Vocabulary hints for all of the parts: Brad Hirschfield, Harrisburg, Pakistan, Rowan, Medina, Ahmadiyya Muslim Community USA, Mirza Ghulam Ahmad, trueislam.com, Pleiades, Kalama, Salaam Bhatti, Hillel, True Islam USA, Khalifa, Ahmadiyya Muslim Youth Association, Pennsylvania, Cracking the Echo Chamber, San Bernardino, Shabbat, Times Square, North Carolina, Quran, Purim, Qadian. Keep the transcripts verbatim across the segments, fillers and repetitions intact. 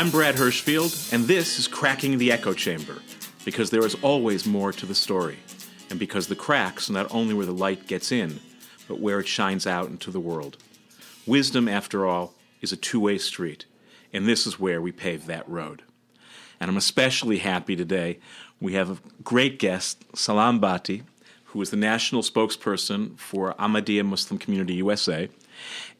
I'm Brad Hirschfield, and this is Cracking the Echo Chamber, because there is always more to the story, and because the cracks are not only where the light gets in, but where it shines out into the world. Wisdom, after all, is a two-way street, and this is where we pave that road. And I'm especially happy today we have a great guest, Salaam Bhatti, who is the national spokesperson for Ahmadiyya Muslim Community U S A.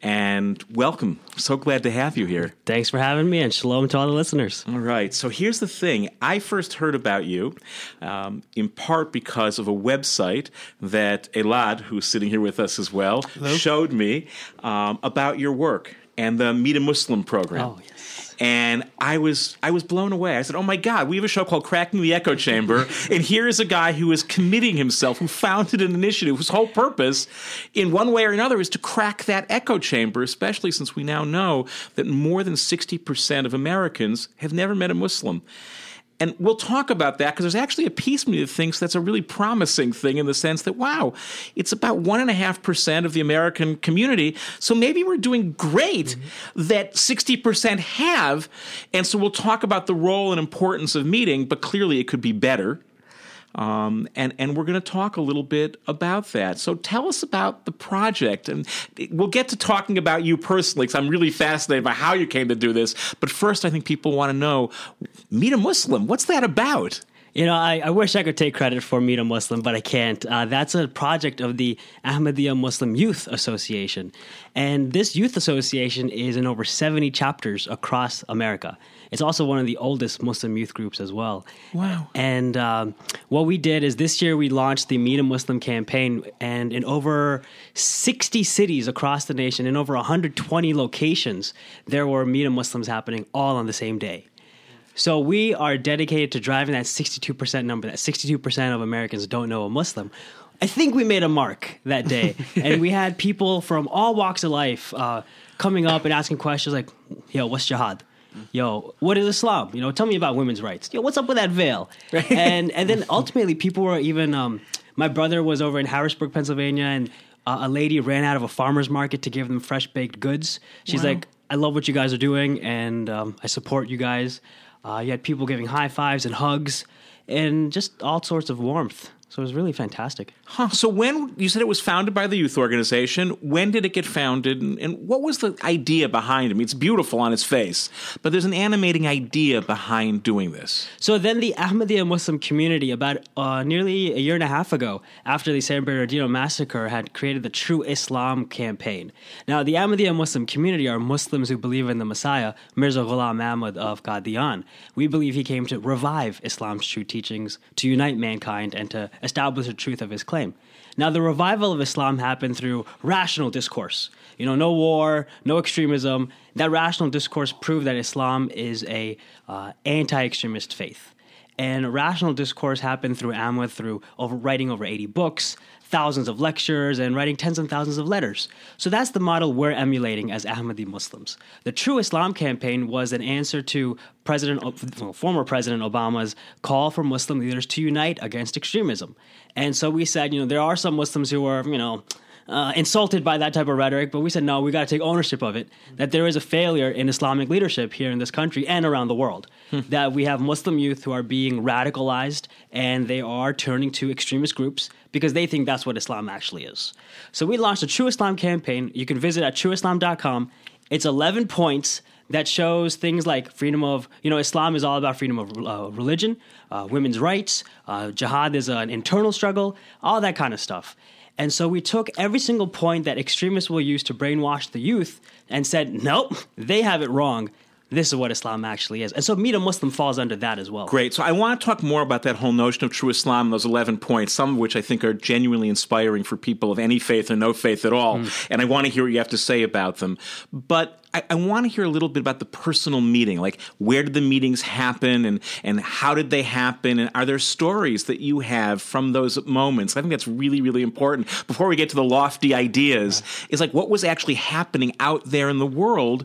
And welcome. So glad to have you here. Thanks for having me, and shalom to all the listeners. All right. So here's the thing. I first heard about you um, in part because of a website that Elad, who's sitting here with us as well, Hello. showed me um, about your work and the Meet a Muslim program. Oh, yes. And I was I was blown away. I said, oh, my God, we have a show called Cracking the Echo Chamber, and here is a guy who is committing himself, who founded an initiative whose whole purpose, in one way or another, is to crack that echo chamber, especially since we now know that more than sixty percent of Americans have never met a Muslim. And we'll talk about that because there's actually a piece of me that thinks that's a really promising thing in the sense that, wow, it's about one point five percent of the American community, so maybe we're doing great mm-hmm. that sixty percent have. And so we'll talk about the role and importance of meeting, but clearly it could be better. Um, and, and we're going to talk a little bit about that. So tell us about the project. And we'll get to talking about you personally because I'm really fascinated by how you came to do this. But first, I think people want to know, Meet a Muslim, what's that about? You know, I, I wish I could take credit for Meet a Muslim, but I can't. Uh, that's a project of the Ahmadiyya Muslim Youth Association. And this youth association is in over seventy chapters across America. It's also one of the oldest Muslim youth groups as well. Wow. And um, what we did is this year we launched the Meet a Muslim campaign, and in over sixty cities across the nation, in over one hundred twenty locations, there were Meet a Muslims happening all on the same day. So we are dedicated to driving that sixty-two percent number, that sixty-two percent of Americans don't know a Muslim. I think we made a mark that day, and we had people from all walks of life uh, coming up and asking questions like, yo, what's jihad? Yo, what is Islam? You know, tell me about women's rights. Yo, what's up with that veil? Right. And and then ultimately people were even, um, my brother was over in Harrisburg, Pennsylvania, and uh, a lady ran out of a farmer's market to give them fresh baked goods. She's wow. like, I love what you guys are doing, and um, I support you guys. Uh, you had people giving high fives and hugs and just all sorts of warmth. So it was really fantastic. Huh. So when you said it was founded by the youth organization, when did it get founded, and, and what was the idea behind it? I mean, it's beautiful on its face, but there's an animating idea behind doing this. So then the Ahmadiyya Muslim community, about uh, nearly a year and a half ago, after the San Bernardino massacre, had created the True Islam campaign. Now, the Ahmadiyya Muslim community are Muslims who believe in the Messiah, Mirza Ghulam Ahmad of Qadian. We believe he came to revive Islam's true teachings, to unite mankind, and to establish the truth of his claim. Now, the revival of Islam happened through rational discourse. You know, no war, no extremism. That rational discourse proved that Islam is a uh, anti-extremist faith. And rational discourse happened through Ahmad through over, writing over eighty books, thousands of lectures, and writing tens and thousands of letters. So that's the model we're emulating as Ahmadi Muslims. The True Islam campaign was an answer to President, well, former President Obama's call for Muslim leaders to unite against extremism. And so we said, you know, there are some Muslims who are, you know, Uh, insulted by that type of rhetoric, but we said, no, we got to take ownership of it, that there is a failure in Islamic leadership here in this country and around the world, that we have Muslim youth who are being radicalized and they are turning to extremist groups because they think that's what Islam actually is. So we launched a True Islam campaign. You can visit at true islam dot com. It's eleven points that shows things like freedom of, you know, Islam is all about freedom of uh, religion, uh, women's rights, uh, jihad is an internal struggle, all that kind of stuff. And so we took every single point that extremists will use to brainwash the youth and said, nope, they have it wrong. This is what Islam actually is. And so Meet a Muslim falls under that as well. Great. So I want to talk more about that whole notion of True Islam and those eleven points, some of which I think are genuinely inspiring for people of any faith or no faith at all. Mm. And I want to hear what you have to say about them. But I, I want to hear a little bit about the personal meeting, like where did the meetings happen and, and how did they happen? And are there stories that you have from those moments? I think that's really, really important. Before we get to the lofty ideas, yeah. It's like what was actually happening out there in the world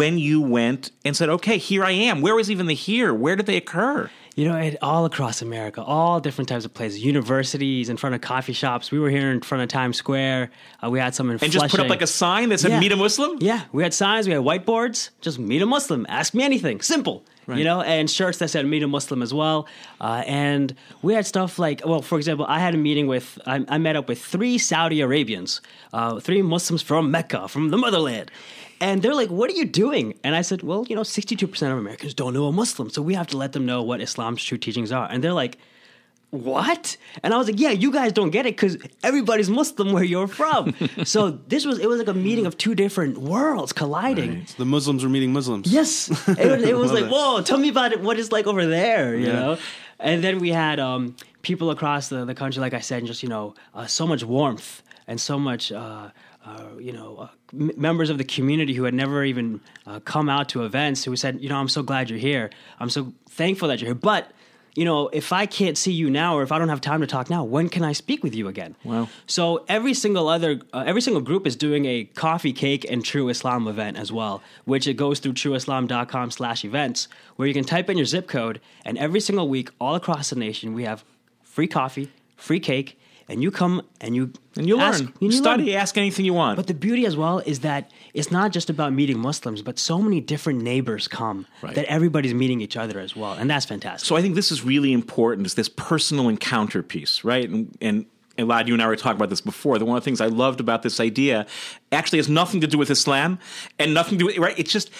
when you went and said, okay, here I am. Where was even the here? Where did they occur? You know, it, all across America, all different types of places, universities, in front of coffee shops. We were here in front of Times Square. Uh, we had some in Flushing. And just put up like a sign that said, yeah. Meet a Muslim? Yeah, we had signs, we had whiteboards, just meet a Muslim, ask me anything, simple. Right. You know, and shirts that said Meet a Muslim as well. Uh, and we had stuff like, well, for example, I had a meeting with, I, I met up with three Saudi Arabians, uh, three Muslims from Mecca, from the motherland. And they're like, what are you doing? And I said, well, you know, sixty-two percent of Americans don't know a Muslim, so we have to let them know what Islam's true teachings are. And they're like, what? And I was like, yeah, you guys don't get it because everybody's Muslim where you're from. So this was, it was like a meeting of two different worlds colliding. Right. So the Muslims were meeting Muslims. Yes. It, it was like, that. Whoa, tell me about it, what it's like over there, you yeah. know? And then we had um, people across the, the country, like I said, and just, you know, uh, so much warmth and so much... Uh, Uh, you know, uh, m- members of the community who had never even uh, come out to events, who said, you know, I'm so glad you're here. I'm so thankful that you're here. But, you know, if I can't see you now, or if I don't have time to talk now, when can I speak with you again? Wow. So every single other, uh, every single group is doing a coffee, cake, and True Islam event as well, which it goes through trueislam.com slash events, where you can type in your zip code, and every single week, all across the nation, we have free coffee, free cake, and you come and you and you ask, learn, and you study, learn. Ask anything you want. But the beauty as well is that it's not just about meeting Muslims, but so many different neighbors come right. that everybody's meeting each other as well, and that's fantastic. So I think this is really important, is this personal encounter piece, right? And, and Elad, you and I were talking about this before. That one of the things I loved about this idea actually has nothing to do with Islam and nothing to do with right. It's just.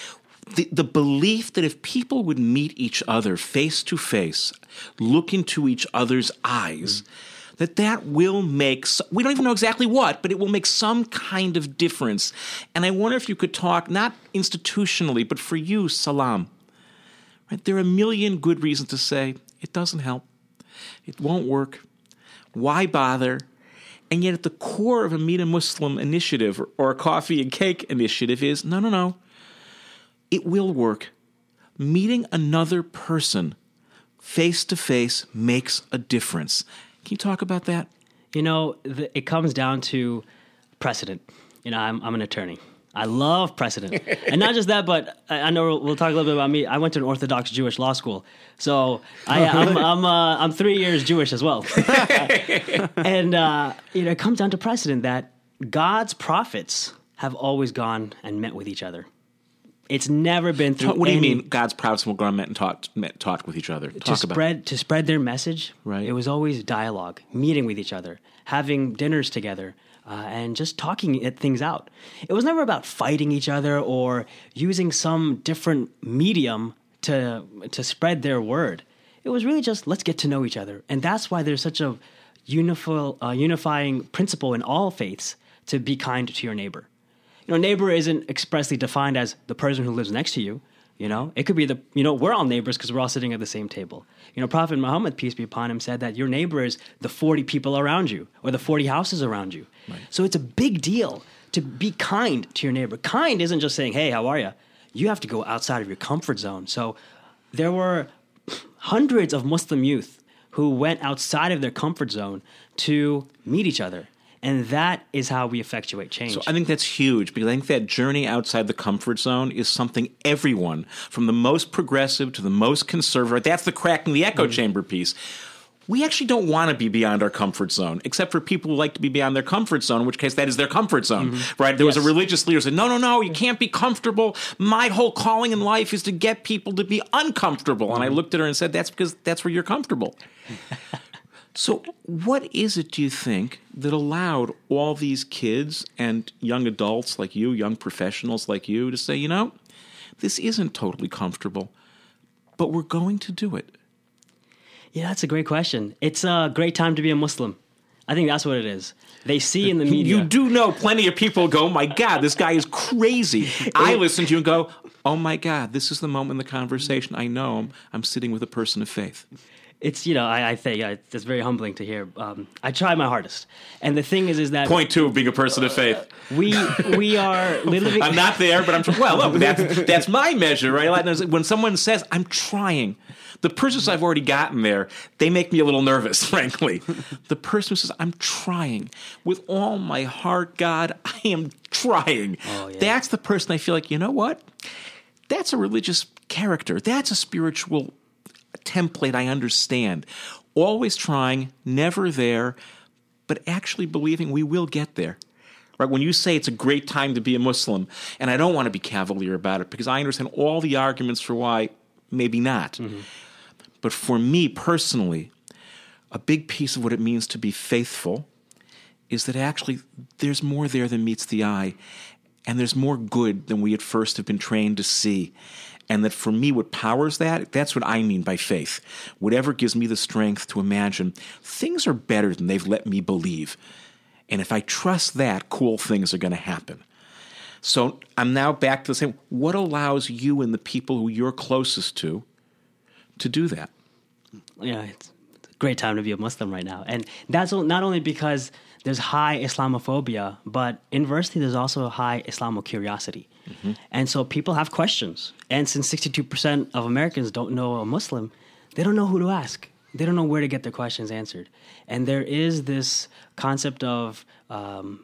The, the belief that if people would meet each other face to face, look into each other's eyes, mm-hmm. that that will make – we don't even know exactly what, but it will make some kind of difference. And I wonder if you could talk, not institutionally, but for you, Salaam. Right? There are a million good reasons to say it doesn't help. It won't work. Why bother? And yet at the core of a Meet a Muslim initiative or, or a coffee and cake initiative is no, no, no. It will work. Meeting another person face-to-face makes a difference. Can you talk about that? You know, the, it comes down to precedent. You know, I'm, I'm an attorney. I love precedent. And not just that, but I, I know we'll, we'll talk a little bit about me. I went to an Orthodox Jewish law school. So I, I'm I'm, uh, I'm three years Jewish as well. And, uh, you know, it comes down to precedent that God's prophets have always gone and met with each other. It's never been through. What do you any, mean? God's prophets will go and met and talk, met, talk with each other. Talk to spread about. to spread their message. Right. It was always dialogue, meeting with each other, having dinners together, uh, and just talking at things out. It was never about fighting each other or using some different medium to to spread their word. It was really just let's get to know each other, and that's why there's such a uniful, uh, unifying principle in all faiths to be kind to your neighbor. You know, neighbor isn't expressly defined as the person who lives next to you, you know. It could be the, you know, we're all neighbors because we're all sitting at the same table. You know, Prophet Muhammad, peace be upon him, said that your neighbor is the forty people around you or the forty houses around you. Right. So it's a big deal to be kind to your neighbor. Kind isn't just saying, hey, how are you? You have to go outside of your comfort zone. So there were hundreds of Muslim youth who went outside of their comfort zone to meet each other. And that is how we effectuate change. So I think that's huge, because I think that journey outside the comfort zone is something everyone, from the most progressive to the most conservative, that's the cracking the echo mm-hmm. chamber piece. We actually don't want to be beyond our comfort zone, except for people who like to be beyond their comfort zone, in which case that is their comfort zone, mm-hmm. right? There yes. was a religious leader who said, no, no, no, you can't be comfortable. My whole calling in life is to get people to be uncomfortable. Mm-hmm. And I looked at her and said, that's because that's where you're comfortable. So what is it, do you think, that allowed all these kids and young adults like you, young professionals like you, to say, you know, this isn't totally comfortable, but we're going to do it? Yeah, that's a great question. It's a great time to be a Muslim. I think that's what it is. They see in the media. You do know plenty of people go, oh my God, this guy is crazy. I listen to you and go, oh my God, this is the moment in the conversation. I know I'm, I'm sitting with a person of faith. It's, you know, I, I think I, it's very humbling to hear. Um, I try my hardest. And the thing is, is that... Point two of being a person of faith. We we are living... I'm not there, but I'm... Well, look, that's, that's my measure, right? When someone says, I'm trying, the persons I've already gotten there, they make me a little nervous, frankly. The person who says, I'm trying. With all my heart, God, I am trying. Oh, yeah. That's the person I feel like, you know what? That's a religious character. That's a spiritual... template I understand. Always trying, never there, but actually believing we will get there. Right? When you say it's a great time to be a Muslim, and I don't want to be cavalier about it because I understand all the arguments for why maybe not. Mm-hmm. But for me personally, a big piece of what it means to be faithful is that actually there's more there than meets the eye, and there's more good than we at first have been trained to see. And that for me, what powers that, that's what I mean by faith. Whatever gives me the strength to imagine things are better than they've let me believe. And if I trust that, cool things are going to happen. So I'm now back to the same. What allows you and the people who you're closest to to do that? Yeah, it's a great time to be a Muslim right now. And that's not only because there's high Islamophobia, but inversely, there's also high Islamo curiosity. Mm-hmm. And so people have questions. And since sixty-two percent of Americans don't know a Muslim, they don't know who to ask. They don't know where to get their questions answered. And there is this concept of um,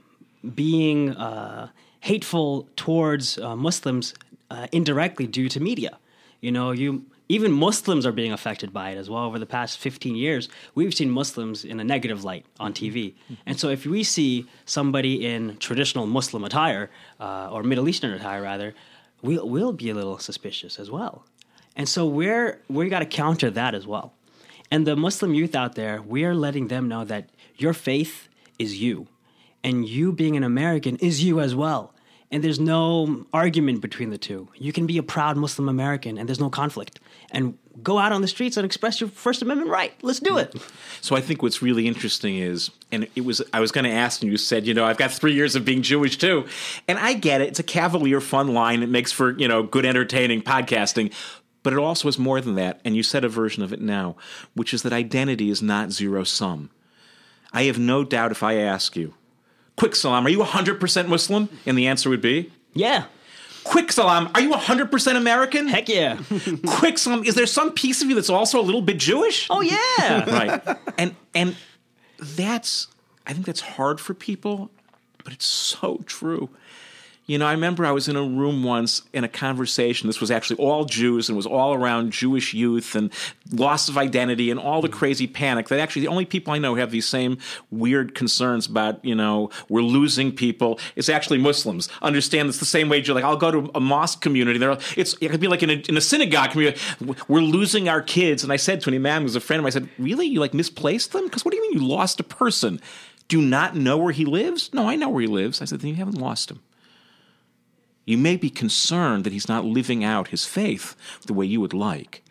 being uh, hateful towards uh, Muslims uh, indirectly due to media. You know, you... Even Muslims are being affected by it as well. Over the past fifteen years, we've seen Muslims in a negative light on T V. And so if we see somebody in traditional Muslim attire, uh, or Middle Eastern attire rather, we, we'll be a little suspicious as well. And so we're we got to counter that as well. And the Muslim youth out there, we are letting them know that your faith is you. And you being an American is you as well. And there's no argument between the two. You can be a proud Muslim American, and there's no conflict. And go out on the streets and express your First Amendment right. Let's do it. So I think what's really interesting is, and it was, I was going to ask, and you said, you know, I've got three years of being Jewish too. And I get it. It's a cavalier, fun line. It makes for, you know, good, entertaining podcasting. But it also is more than that. And you said a version of it now, which is that identity is not zero sum. I have no doubt if I ask you, quick, Salaam, are you one hundred percent Muslim? And the answer would be? Yeah. Quick, Salaam, are you one hundred percent American? Heck yeah. Quick, Salaam, is there some piece of you that's also a little bit Jewish? Oh, yeah. Right. And and that's, I think that's hard for people, but it's so true. You know, I remember I was in a room once in a conversation. This was actually all Jews and was all around Jewish youth and loss of identity and all the crazy panic that actually the only people I know who have these same weird concerns about, you know, we're losing people. It's actually Muslims. Understand it's the same way. You're like, I'll go to a mosque community. They're, it's, it could be like in a, in a synagogue community. We're losing our kids. And I said to an imam who's a friend of mine, I said, really? You like misplaced them? Because what do you mean you lost a person? Do you not know where he lives? No, I know where he lives. I said, then you haven't lost him. You may be concerned that he's not living out his faith the way you would like,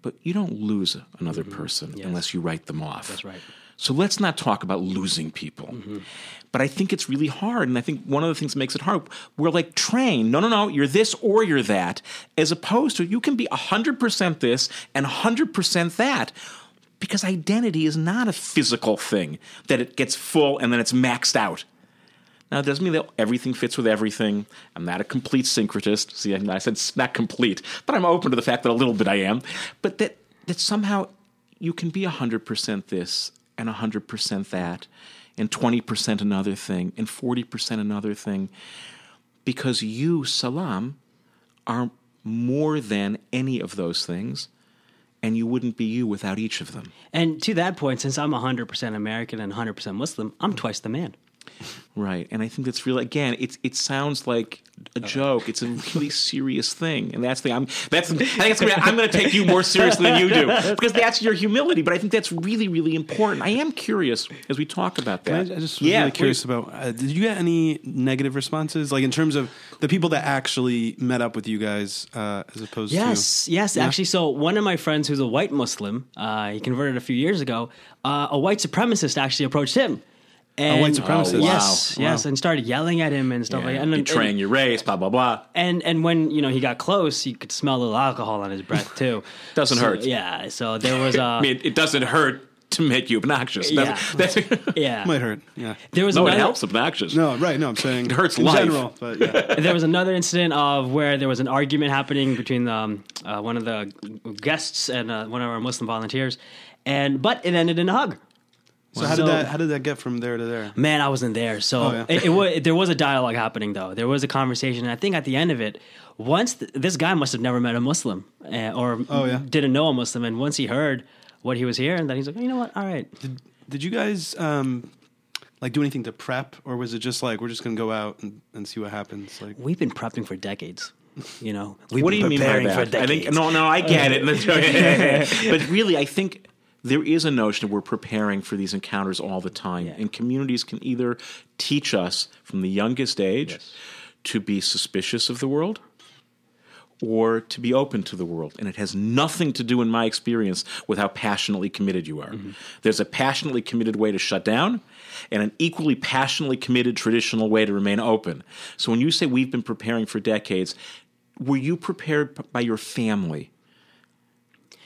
but you don't lose another mm-hmm. person yes. unless you write them off. That's right. So let's not talk about losing people. Mm-hmm. But I think it's really hard, and I think one of the things that makes it hard, we're like trained, no, no, no, you're this or you're that, as opposed to you can be one hundred percent this and one hundred percent that. Because identity is not a physical thing that it gets full and then it's maxed out. Now, it doesn't mean that everything fits with everything. I'm not a complete syncretist. See, I said it's not complete, but I'm open to the fact that a little bit I am. But that that somehow you can be one hundred percent this and one hundred percent that and twenty percent another thing and forty percent another thing because you, Salaam, are more than any of those things. And you wouldn't be you without each of them. And to that point, since I'm one hundred percent American and one hundred percent Muslim, I'm twice the man. Right. And I think that's really, again, it's, it sounds like a joke. It's a really serious thing. And that's the, I'm, that's, I think it's gonna be, I'm going to take you more seriously than you do because that's your humility. But I think that's really, really important. I am curious as we talk about that. I, I just was yeah, really curious please. about, uh, did you get any negative responses? Like in terms of the people that actually met up with you guys uh, as opposed yes, to? Yes, yes, yeah? actually. So one of my friends who's a white Muslim, uh, he converted a few years ago, uh, a white supremacist actually approached him. And, a white supremacist. Oh, wow. Yes, wow. yes, and started yelling at him and stuff yeah, like that. And, betraying and, your race, blah, blah, blah. And and when, you know, he got close, you could smell a little alcohol on his breath, too. doesn't so, hurt. Yeah, so there was a... I mean, it doesn't hurt to make you obnoxious. That's, yeah. That's, yeah. Might hurt, yeah. There was no, another, it helps obnoxious. No, right, no, I'm saying... It hurts in life. General, but yeah. There was another incident of where there was an argument happening between um, uh, one of the guests and uh, one of our Muslim volunteers, and but it ended in a hug. So how so, did that how did that get from there to there? Man, I wasn't there. So oh, yeah. it, it was there was a dialogue happening though. There was a conversation, and I think at the end of it, once th- this guy must have never met a Muslim uh, or oh, yeah. didn't know a Muslim, and once he heard what he was hearing, then he's like, oh, you know what? All right. Did, did you guys um, like do anything to prep, or was it just like we're just gonna go out and, and see what happens? Like we've been prepping for decades. You know, we've what been do you preparing mean by that? For decades. I think no, no, I get it. But really, I think. There is a notion that we're preparing for these encounters all the time. Yeah. And communities can either teach us from the youngest age yes. to be suspicious of the world or to be open to the world. And it has nothing to do, in my experience, with how passionately committed you are. Mm-hmm. There's a passionately committed way to shut down and an equally passionately committed traditional way to remain open. So when you say we've been preparing for decades, were you prepared by your family?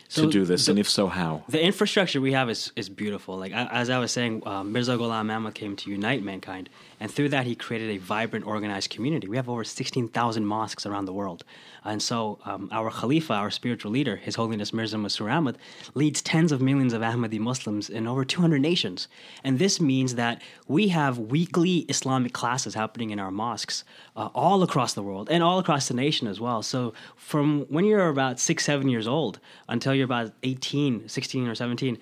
So to do this, the, and if so, how? The infrastructure we have is, is beautiful. Like, as I was saying, uh, Mirza Ghulam Ahmad came to unite mankind, and through that, he created a vibrant, organized community. We have over sixteen thousand mosques around the world. And so um, our Khalifa, our spiritual leader, His Holiness Mirza Masroor Ahmad, leads tens of millions of Ahmadi Muslims in over two hundred nations. And this means that we have weekly Islamic classes happening in our mosques uh, all across the world and all across the nation as well. So from when you're about six, seven years old until you're about eighteen, sixteen, or seventeen,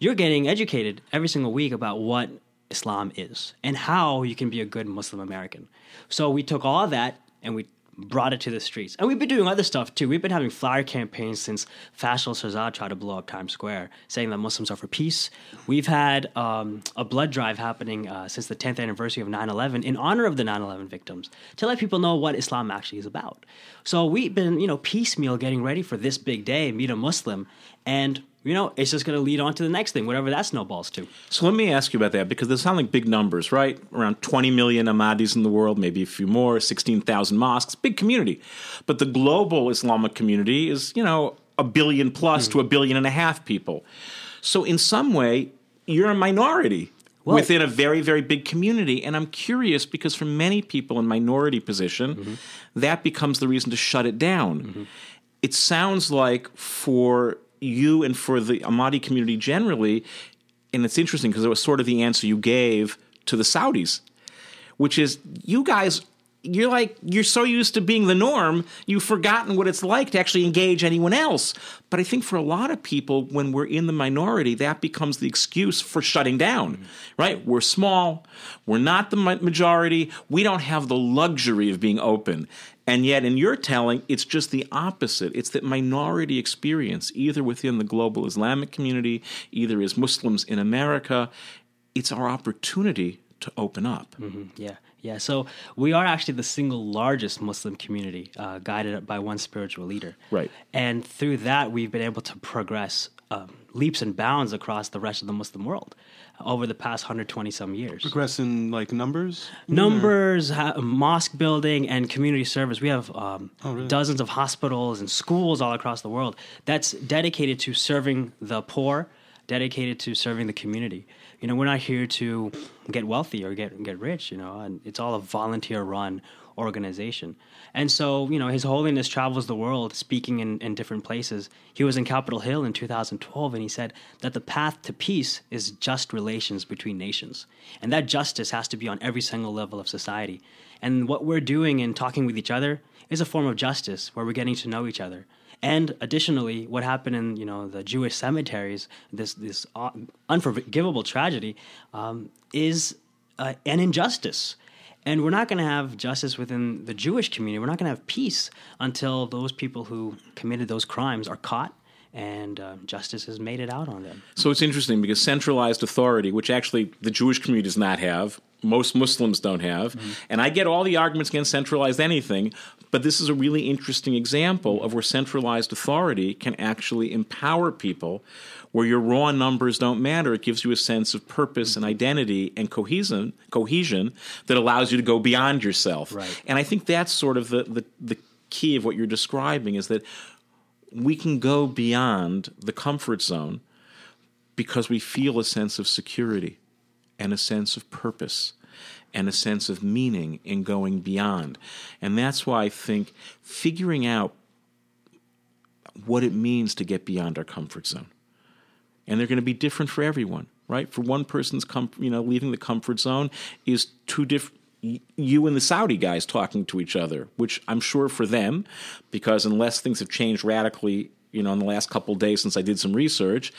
you're getting educated every single week about what Islam is and how you can be a good Muslim American. So we took all that and we brought it to the streets. And we've been doing other stuff too. We've been having flyer campaigns since Faisal Shahzad tried to blow up Times Square, saying that Muslims are for peace. We've had um, a blood drive happening uh, since the tenth anniversary of nine eleven in honor of the nine eleven victims to let people know what Islam actually is about. So we've been, you know, piecemeal getting ready for this big day, Meet a Muslim, and you know, it's just going to lead on to the next thing, whatever that snowballs to. So let me ask you about that, because they sound like big numbers, right? Around twenty million Ahmadis in the world, maybe a few more, sixteen thousand mosques, big community. But the global Islamic community is, you know, a billion plus mm-hmm. to a billion and a half people. So in some way, you're a minority well, within a very, very big community. And I'm curious, because for many people in minority position, mm-hmm. that becomes the reason to shut it down. Mm-hmm. It sounds like for you and for the Ahmadi community generally, and it's interesting because it was sort of the answer you gave to the Saudis, which is you guys, you're like, you're so used to being the norm, you've forgotten what it's like to actually engage anyone else. But I think for a lot of people, when we're in the minority, that becomes the excuse for shutting down, mm-hmm. right? We're small, we're not the majority, we don't have the luxury of being open. And yet, in your telling, it's just the opposite. It's that minority experience, either within the global Islamic community, either as Muslims in America, it's our opportunity to open up. Mm-hmm. Yeah, yeah. So we are actually the single largest Muslim community, uh, guided by one spiritual leader. Right. And through that, we've been able to progress um, leaps and bounds across the rest of the Muslim world over the past one hundred twenty some years. Progress in like numbers? Numbers, ha- mosque building, and community service. We have um, oh, really? dozens of hospitals and schools all across the world that's dedicated to serving the poor, dedicated to serving the community. You know, we're not here to get wealthy or get get rich, you know, and it's all a volunteer-run organization. And so, you know, His Holiness travels the world speaking in, in different places. He was in Capitol Hill in two thousand twelve, and he said that the path to peace is just relations between nations. And that justice has to be on every single level of society. And what we're doing in talking with each other is a form of justice where we're getting to know each other. And additionally, what happened in, you know, the Jewish cemeteries, this this unforgivable tragedy, um, is uh, an injustice. And we're not going to have justice within the Jewish community. We're not going to have peace until those people who committed those crimes are caught and uh, justice is meted out on them. So it's interesting because centralized authority, which actually the Jewish community does not have, most Muslims don't have, mm-hmm. and I get all the arguments against centralized anything, but this is a really interesting example of where centralized authority can actually empower people, where your raw numbers don't matter. It gives you a sense of purpose mm-hmm. and identity and cohesion cohesion that allows you to go beyond yourself. Right. And I think that's sort of the, the, the key of what you're describing is that we can go beyond the comfort zone because we feel a sense of security and a sense of purpose and a sense of meaning in going beyond. And that's why I think figuring out what it means to get beyond our comfort zone. And they're going to be different for everyone. right? For one person's, com- you know, leaving the comfort zone is two different. You and the Saudi guys talking to each other, which I'm sure for them, because unless things have changed radically, you know, in the last couple of days since I did some research,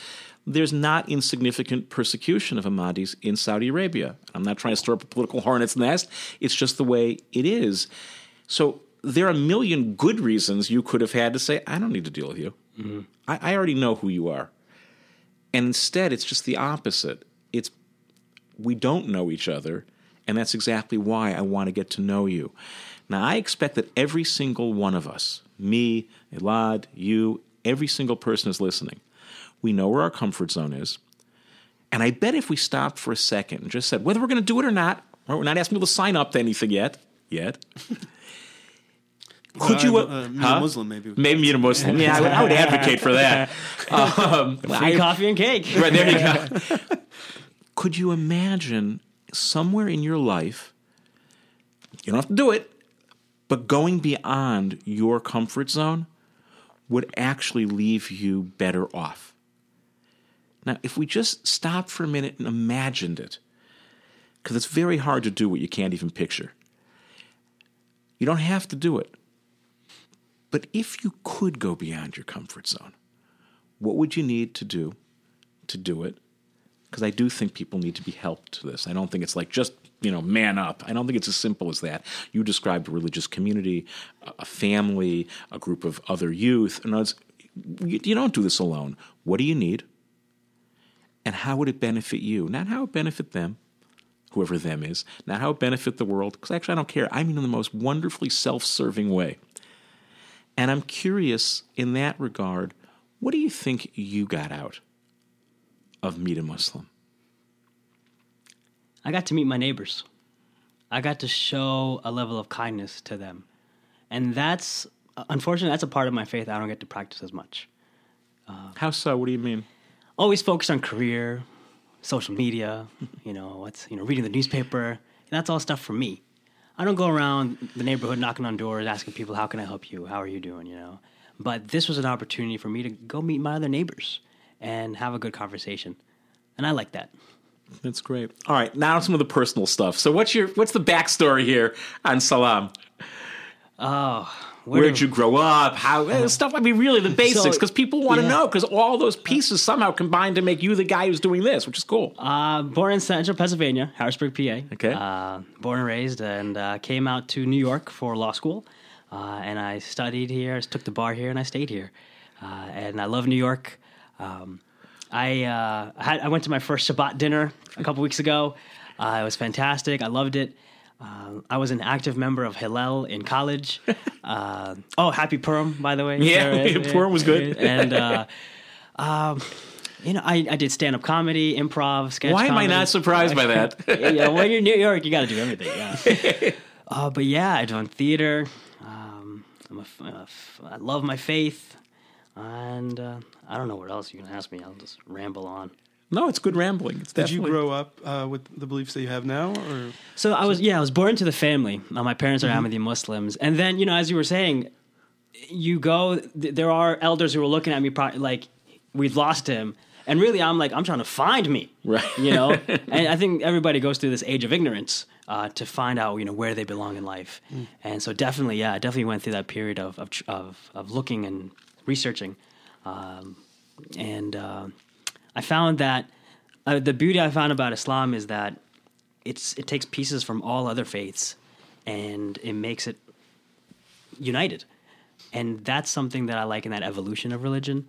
there's not insignificant persecution of Ahmadis in Saudi Arabia. I'm not trying to stir up a political hornet's nest. It's just the way it is. So there are a million good reasons you could have had to say, I don't need to deal with you. Mm-hmm. I, I already know who you are. And instead, it's just the opposite. It's we don't know each other. And that's exactly why I want to get to know you. Now, I expect that every single one of us, me, Elad, you, every single person is listening. We know where our comfort zone is. And I bet if we stopped for a second and just said, whether we're going to do it or not, or we're not asking people to sign up to anything yet, yet. Could well, you uh, uh, meet huh? a Muslim, maybe? Maybe meet a Muslim. Yeah, I would, I would advocate for that. Um, Free I, coffee and cake. Right, there you go. Could you imagine somewhere in your life, you don't have to do it, but going beyond your comfort zone would actually leave you better off? Now, if we just stopped for a minute and imagined it, because it's very hard to do what you can't even picture. You don't have to do it. But if you could go beyond your comfort zone, what would you need to do to do it? Because I do think people need to be helped to this. I don't think it's like just, you know, man up. I don't think it's as simple as that. You described a religious community, a family, a group of other youth. And it's, you don't do this alone. What do you need? And how would it benefit you? Not how it benefit them, whoever them is. Not how it benefit the world. Because actually I don't care. I mean in the most wonderfully self-serving way. And I'm curious in that regard, what do you think you got out of Meet a Muslim? I got to meet my neighbors. I got to show a level of kindness to them. And that's, unfortunately, that's a part of my faith I don't get to practice as much. Uh, How so? What do you mean? Always focused on career, social media, you know, what's, you know, reading the newspaper. And that's all stuff for me. I don't go around the neighborhood knocking on doors, asking people, how can I help you? How are you doing? You know, but this was an opportunity for me to go meet my other neighbors and have a good conversation. And I like that. That's great. All right, now some of the personal stuff. So what's your what's the backstory here on Salaam? Oh, where did you grow up? How uh, stuff, I mean, really the basics, because so, people want to yeah. know, because all those pieces somehow combine to make you the guy who's doing this, which is cool. Uh, born in central Pennsylvania, Harrisburg, P A. Okay. Uh, born and raised, and uh, came out to New York for law school. Uh, and I studied here, I took the bar here, and I stayed here. Uh, and I love New York. Um, I, uh, had, I went to my first Shabbat dinner a couple weeks ago. Uh, it was fantastic. I loved it. Uh, I was an active member of Hillel in college. Uh, oh, happy Purim, by the way. Yeah, there, yeah Purim was good. And, uh, um, you know, I, I did stand-up comedy, improv, sketch Why am comedy. I not surprised by that? Yeah, when you're in New York, you got to do everything. Yeah. uh, but yeah, I've done theater. Um, I'm a, I'm a f- I love my faith. And uh, I don't know what else you can ask me. I'll just ramble on. No, it's good rambling. It's Did definitely... you grow up uh, with the beliefs that you have now? Or so I was, yeah, I was born into the family. Uh, my parents are mm-hmm. Ahmadiyya Muslims. And then, you know, as you were saying, you go, th- there are elders who were looking at me pro- like, we've lost him. And really, I'm like, I'm trying to find me, right? You know? And I think everybody goes through this age of ignorance uh, to find out, you know, where they belong in life. Mm. And so definitely, yeah, I definitely went through that period of of of, of looking and researching, um, and uh, I found that uh, the beauty I found about Islam is that it's it takes pieces from all other faiths, and it makes it united, and that's something that I like in that evolution of religion.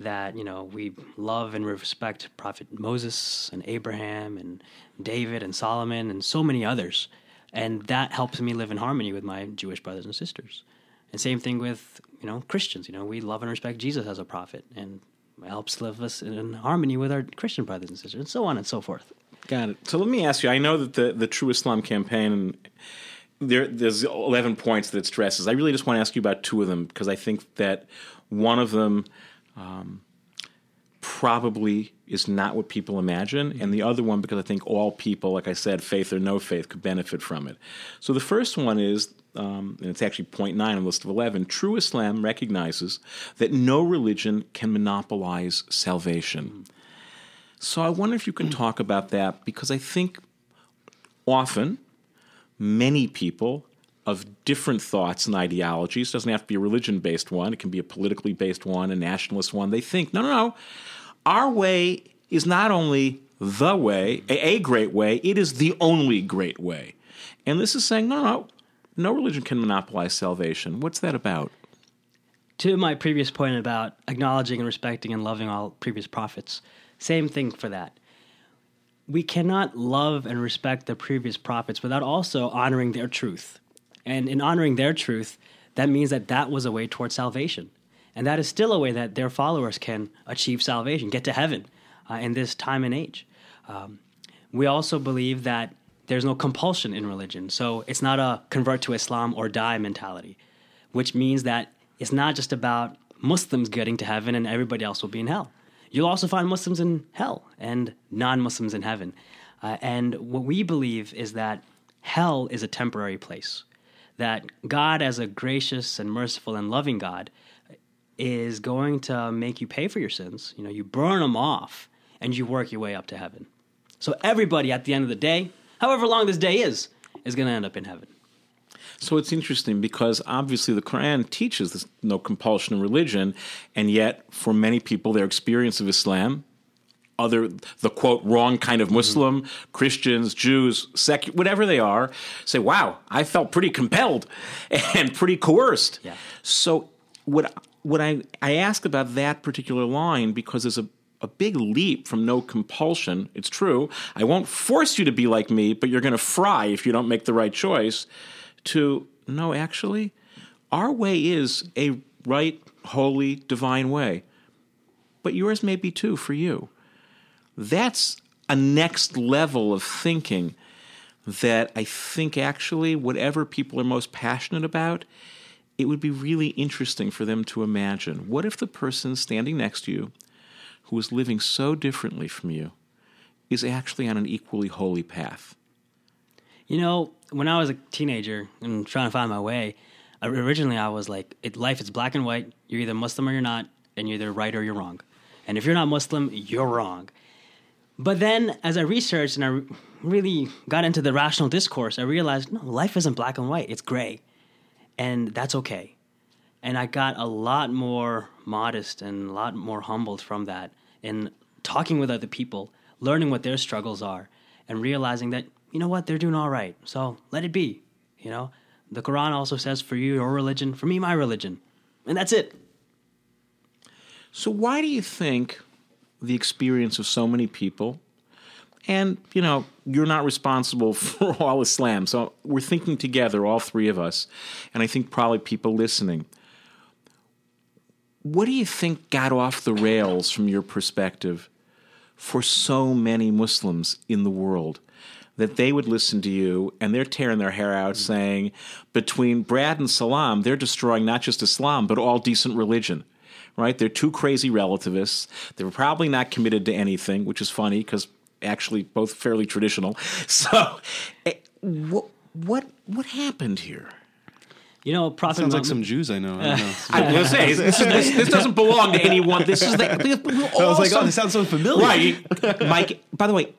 That, you know, we love and respect Prophet Moses and Abraham and David and Solomon and so many others, and that helps me live in harmony with my Jewish brothers and sisters. And same thing with, you know, Christians. You know, we love and respect Jesus as a prophet, and helps live us in harmony with our Christian brothers and sisters, and so on and so forth. Got it. So let me ask you, I know that the, the True Islam campaign, there, there's eleven points that it stresses. I really just want to ask you about two of them, because I think that one of them um, probably is not what people imagine, mm-hmm. and the other one, because I think all people, like I said, faith or no faith, could benefit from it. So the first one is, Um, and it's actually point nine on the list of eleven, True Islam recognizes that no religion can monopolize salvation. Mm. So I wonder if you can talk about that, because I think often many people of different thoughts and ideologies, doesn't have to be a religion-based one, it can be a politically-based one, a nationalist one, they think, no, no, no, our way is not only the way, a great way, it is the only great way. And this is saying, no, no, no religion can monopolize salvation. What's that about? To my previous point about acknowledging and respecting and loving all previous prophets, same thing for that. We cannot love and respect the previous prophets without also honoring their truth. And in honoring their truth, that means that that was a way towards salvation. And that is still a way that their followers can achieve salvation, get to heaven uh, in this time and age. Um, we also believe that there's no compulsion in religion. So it's not a convert to Islam or die mentality, which means that it's not just about Muslims getting to heaven and everybody else will be in hell. You'll also find Muslims in hell and non-Muslims in heaven. Uh, and what we believe is that hell is a temporary place, that God, as a gracious and merciful and loving God, is going to make you pay for your sins. You know, you burn them off and you work your way up to heaven. So everybody at the end of the day, however long this day is, is going to end up in heaven. So it's interesting because obviously the Quran teaches this no compulsion in religion, and yet for many people their experience of Islam, other the quote wrong kind of Muslim, mm-hmm. Christians, Jews, secu- whatever they are, say, wow, I felt pretty compelled and pretty coerced. Yeah. So what what I, I ask about that particular line, because there's a A big leap from no compulsion. It's true. I won't force you to be like me, but you're going to fry if you don't make the right choice. To no, actually, our way is a right, holy, divine way, but yours may be too for you. That's a next level of thinking that I think actually, whatever people are most passionate about, it would be really interesting for them to imagine. What if the person standing next to you, who is living so differently from you, is actually on an equally holy path? You know, when I was a teenager and trying to find my way, originally I was like, it, life is black and white. You're either Muslim or you're not, and you're either right or you're wrong. And if you're not Muslim, you're wrong. But then as I researched and I really got into the rational discourse, I realized, no, life isn't black and white. It's gray. And that's okay. And I got a lot more modest and a lot more humbled from that, in talking with other people, learning what their struggles are, and realizing that, you know what, they're doing all right. So let it be, you know. The Quran also says, for you, your religion, for me, my religion. And that's it. So why do you think the experience of so many people, and, you know, you're not responsible for all Islam, so we're thinking together, all three of us, and I think probably people listening, what do you think got off the rails from your perspective for so many Muslims in the world that they would listen to you and they're tearing their hair out, mm-hmm. saying between Brad and Salaam, they're destroying not just Islam, but all decent religion, right? They're two crazy relativists. They were probably not committed to anything, which is funny because actually both fairly traditional. So what, what, what happened here? You know, Prophet sounds Muhammad, like some Jews I know. I, don't know. I was going to say, this, this, this doesn't belong to anyone. This is the, we're all I was like, some, oh, this sounds so familiar. Right. Mike, by the way,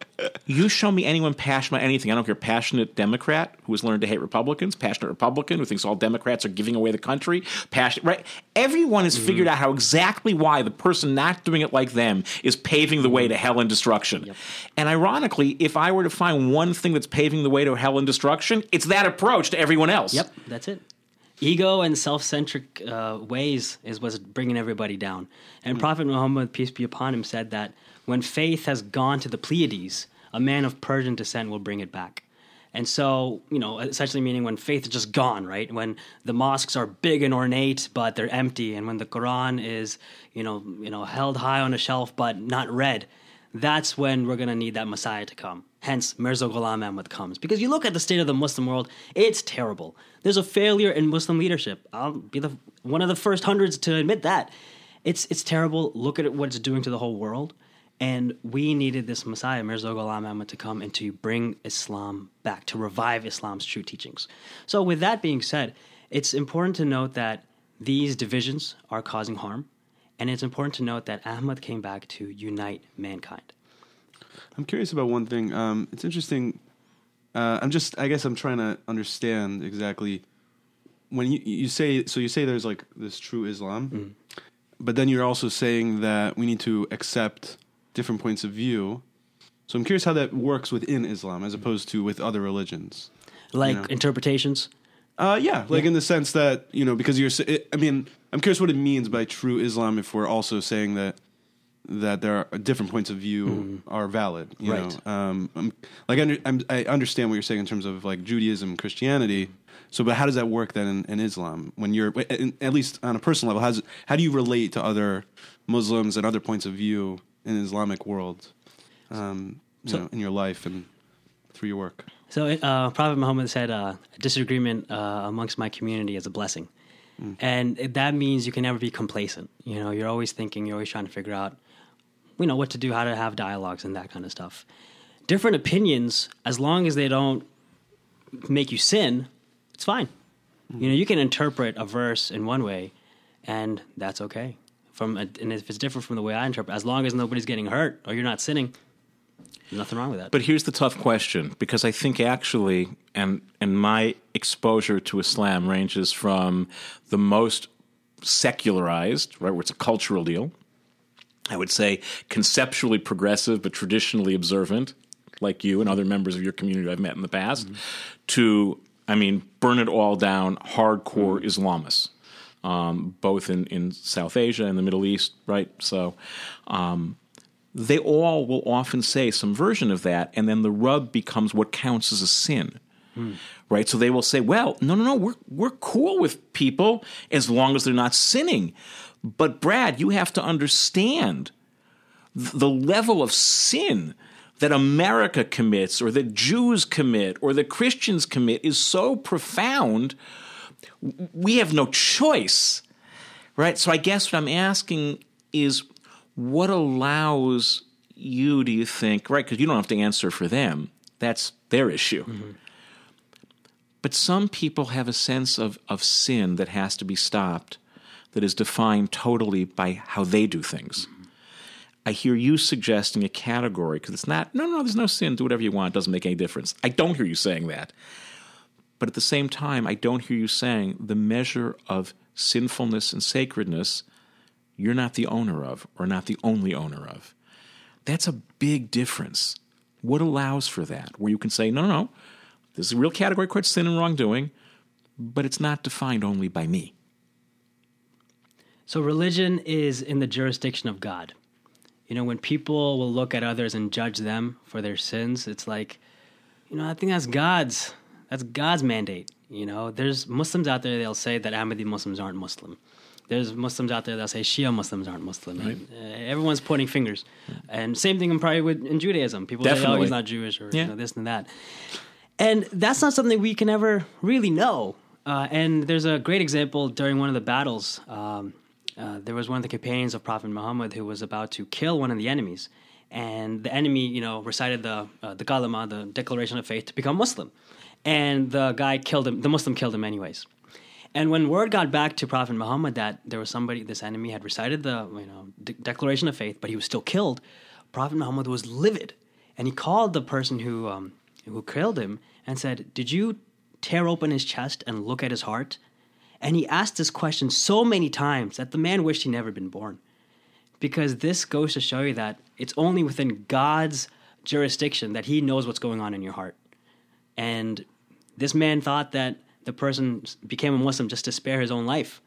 you show me anyone passionate about anything. I don't care. Passionate Democrat who has learned to hate Republicans, passionate Republican who thinks all Democrats are giving away the country, passionate, right? Everyone has mm-hmm. figured out how exactly why the person not doing it like them is paving the way to hell and destruction. Yep. And ironically, if I were to find one thing that's paving the way to hell and destruction, it's that approach to everyone else. Yep, that's it. Ego and self-centric uh, ways is what's bringing everybody down. And mm-hmm. Prophet Muhammad, peace be upon him, said that when faith has gone to the Pleiades, a man of Persian descent will bring it back. And so, you know, essentially meaning when faith is just gone, right? When the mosques are big and ornate, but they're empty. And when the Quran is, you know, you know, held high on a shelf, but not read, that's when we're going to need that Messiah to come. Hence, Mirza Ghulam Ahmad comes. Because you look at the state of the Muslim world, it's terrible. There's a failure in Muslim leadership. I'll be the one of the first hundreds to admit that. It's it's terrible. Look at what it's doing to the whole world. And we needed this Messiah, Mirza Ghulam Ahmad, to come and to bring Islam back, to revive Islam's true teachings. So with that being said, it's important to note that these divisions are causing harm. And it's important to note that Ahmad came back to unite mankind. I'm curious about one thing. Um, it's interesting. Uh, I'm just, I guess I'm trying to understand exactly when you, you say, so you say there's like this true Islam, mm. but then you're also saying that we need to accept different points of view. So I'm curious how that works within Islam as opposed to with other religions. Like you know? interpretations? Uh, yeah, like yeah. in the sense that, you know, because you're, I mean, I'm curious what it means by true Islam if we're also saying that that there are different points of view mm. are valid. You right. know? Um, I'm, like, under, I'm, I understand what you're saying in terms of like Judaism, Christianity. So, but how does that work then in, in Islam when you're, in, at least on a personal level, how's, how do you relate to other Muslims and other points of view in the Islamic world, um, you so, know, in your life and through your work? So uh, Prophet Muhammad said, uh, disagreement uh, amongst my community is a blessing. Mm. And that means you can never be complacent. You know, you're always thinking, you're always trying to figure out, you know, what to do, how to have dialogues and that kind of stuff. Different opinions, as long as they don't make you sin, it's fine. Mm. You know, you can interpret a verse in one way, and that's okay. From a, and if it's different from the way I interpret, as long as nobody's getting hurt or you're not sinning, nothing wrong with that. But here's the tough question, because I think actually, and and my exposure to Islam ranges from the most secularized, right, where it's a cultural deal, I would say conceptually progressive but traditionally observant, like you and other members of your community I've met in the past, mm-hmm. to, I mean, burn it all down, hardcore mm-hmm. Islamists, um, both in, in South Asia and the Middle East, right? So... Um, they all will often say some version of that, and then the rub becomes what counts as a sin, mm. right? So they will say, well, no, no, no, we're we're cool with people as long as they're not sinning. But Brad, you have to understand th- the level of sin that America commits or that Jews commit or that Christians commit is so profound, we have no choice, right? So I guess what I'm asking is, what allows you, do you think, right, because you don't have to answer for them. That's their issue. Mm-hmm. But some people have a sense of, of sin that has to be stopped that is defined totally by how they do things. Mm-hmm. I hear you suggesting a category because it's not, no, no, there's no sin. Do whatever you want. It doesn't make any difference. I don't hear you saying that. But at the same time, I don't hear you saying the measure of sinfulness and sacredness you're not the owner of or not the only owner of. That's a big difference. What allows for that? Where you can say, no, no, no, this is a real category called sin and wrongdoing, but it's not defined only by me. So religion is in the jurisdiction of God. You know, when people will look at others and judge them for their sins, it's like, you know, I think that's God's, that's God's mandate. You know, there's Muslims out there, they'll say that Ahmadiyya Muslims aren't Muslim. There's Muslims out there that say Shia Muslims aren't Muslim. Right. And, uh, everyone's pointing fingers. And same thing in, probably with, in Judaism. People Definitely. say, oh, he's not Jewish or yeah. you know, this and that. And that's not something we can ever really know. Uh, and there's a great example during one of the battles. Um, uh, there was one of the companions of Prophet Muhammad who was about to kill one of the enemies. And the enemy, you know, recited the, uh, the Kalama, the Declaration of Faith, to become Muslim. And the guy killed him. The Muslim killed him anyways. And when word got back to Prophet Muhammad that there was somebody, this enemy had recited the you know de- Declaration of Faith, but he was still killed, Prophet Muhammad was livid, and he called the person who um, who killed him and said, "Did you tear open his chest and look at his heart?" And he asked this question so many times that the man wished he'd never been born, because this goes to show you that it's only within God's jurisdiction that He knows what's going on in your heart. And this man thought that the person became a Muslim just to spare his own life.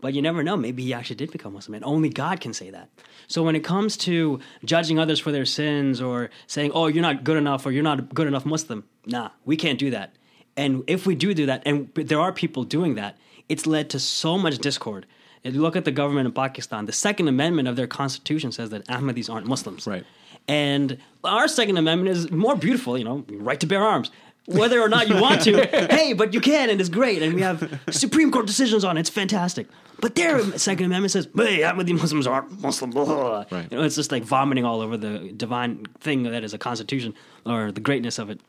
But you never know. Maybe he actually did become Muslim, and only God can say that. So when it comes to judging others for their sins or saying, oh, you're not good enough or you're not a good enough Muslim, nah, we can't do that. And if we do do that, and there are people doing that, it's led to so much discord. If you look at the government in Pakistan, the Second Amendment of their constitution says that Ahmadis aren't Muslims. Right. And our Second Amendment is more beautiful, you know, right to bear arms. Whether or not you want to, hey, but you can, and it's great, and we have Supreme Court decisions on it. It's fantastic. But their Second Amendment says, hey, Ahmadiyya Muslims aren't Muslim, blah, blah, blah. Right. You know, it's just like vomiting all over the divine thing that is a constitution or the greatness of it.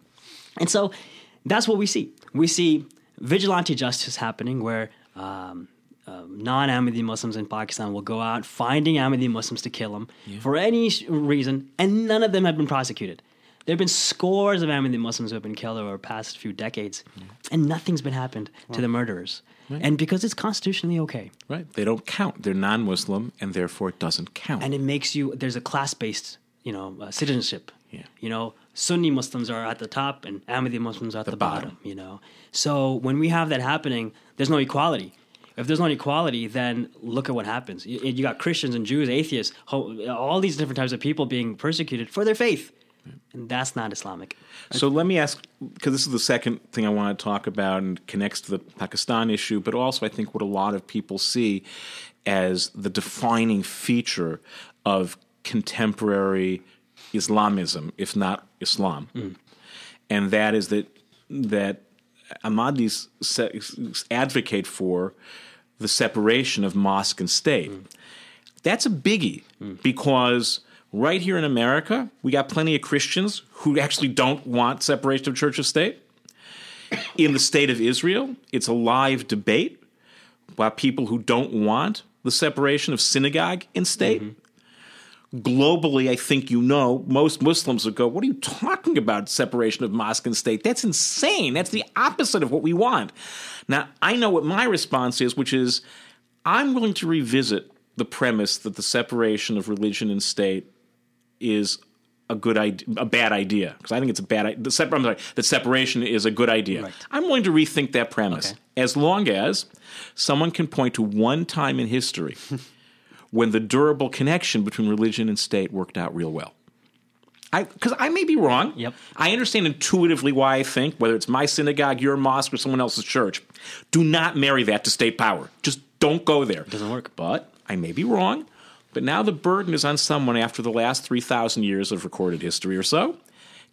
And so that's what we see. We see vigilante justice happening where um, Um, non-Ahmadiyya Muslims in Pakistan will go out finding Ahmadiyya Muslims to kill them yeah. for any reason, and none of them have been prosecuted. There have been scores of Ahmadiyya Muslims who have been killed over the past few decades, yeah. and nothing's been happened wow. to the murderers. Right. And because it's constitutionally okay. Right. They don't count. They're non-Muslim, and therefore it doesn't count. And it makes you, there's a class-based, you know, uh, citizenship. Yeah. You know, Sunni Muslims are at the top and Ahmadiyya Muslims are at the, the bottom, bottom, you know. So when we have that happening, there's no equality. If there's no equality, then look at what happens. You, you got Christians and Jews, atheists, ho- all these different types of people being persecuted for their faith. And that's not Islamic. So let me ask, because this is the second thing I want to talk about and connects to the Pakistan issue, but also I think what a lot of people see as the defining feature of contemporary Islamism, if not Islam. Mm. And that is that that Ahmadis advocate for the separation of mosque and state. Mm. That's a biggie mm. because right here in America, we got plenty of Christians who actually don't want separation of church and state. In the state of Israel, it's a live debate by people who don't want the separation of synagogue and state. Mm-hmm. Globally, I think you know, most Muslims would go, what are you talking about, separation of mosque and state? That's insane. That's the opposite of what we want. Now, I know what my response is, which is I'm willing to revisit the premise that the separation of religion and state is a good idea, a bad idea. Because I think it's a bad idea. Separ- I'm sorry, that separation is a good idea. Right. I'm willing to rethink that premise okay. as long as someone can point to one time in history when the durable connection between religion and state worked out real well. I Because I may be wrong. Yep. I understand intuitively why I think, whether it's my synagogue, your mosque, or someone else's church, do not marry that to state power. Just don't go there. It doesn't work. But I may be wrong. But now the burden is on someone after the last three thousand years of recorded history or so.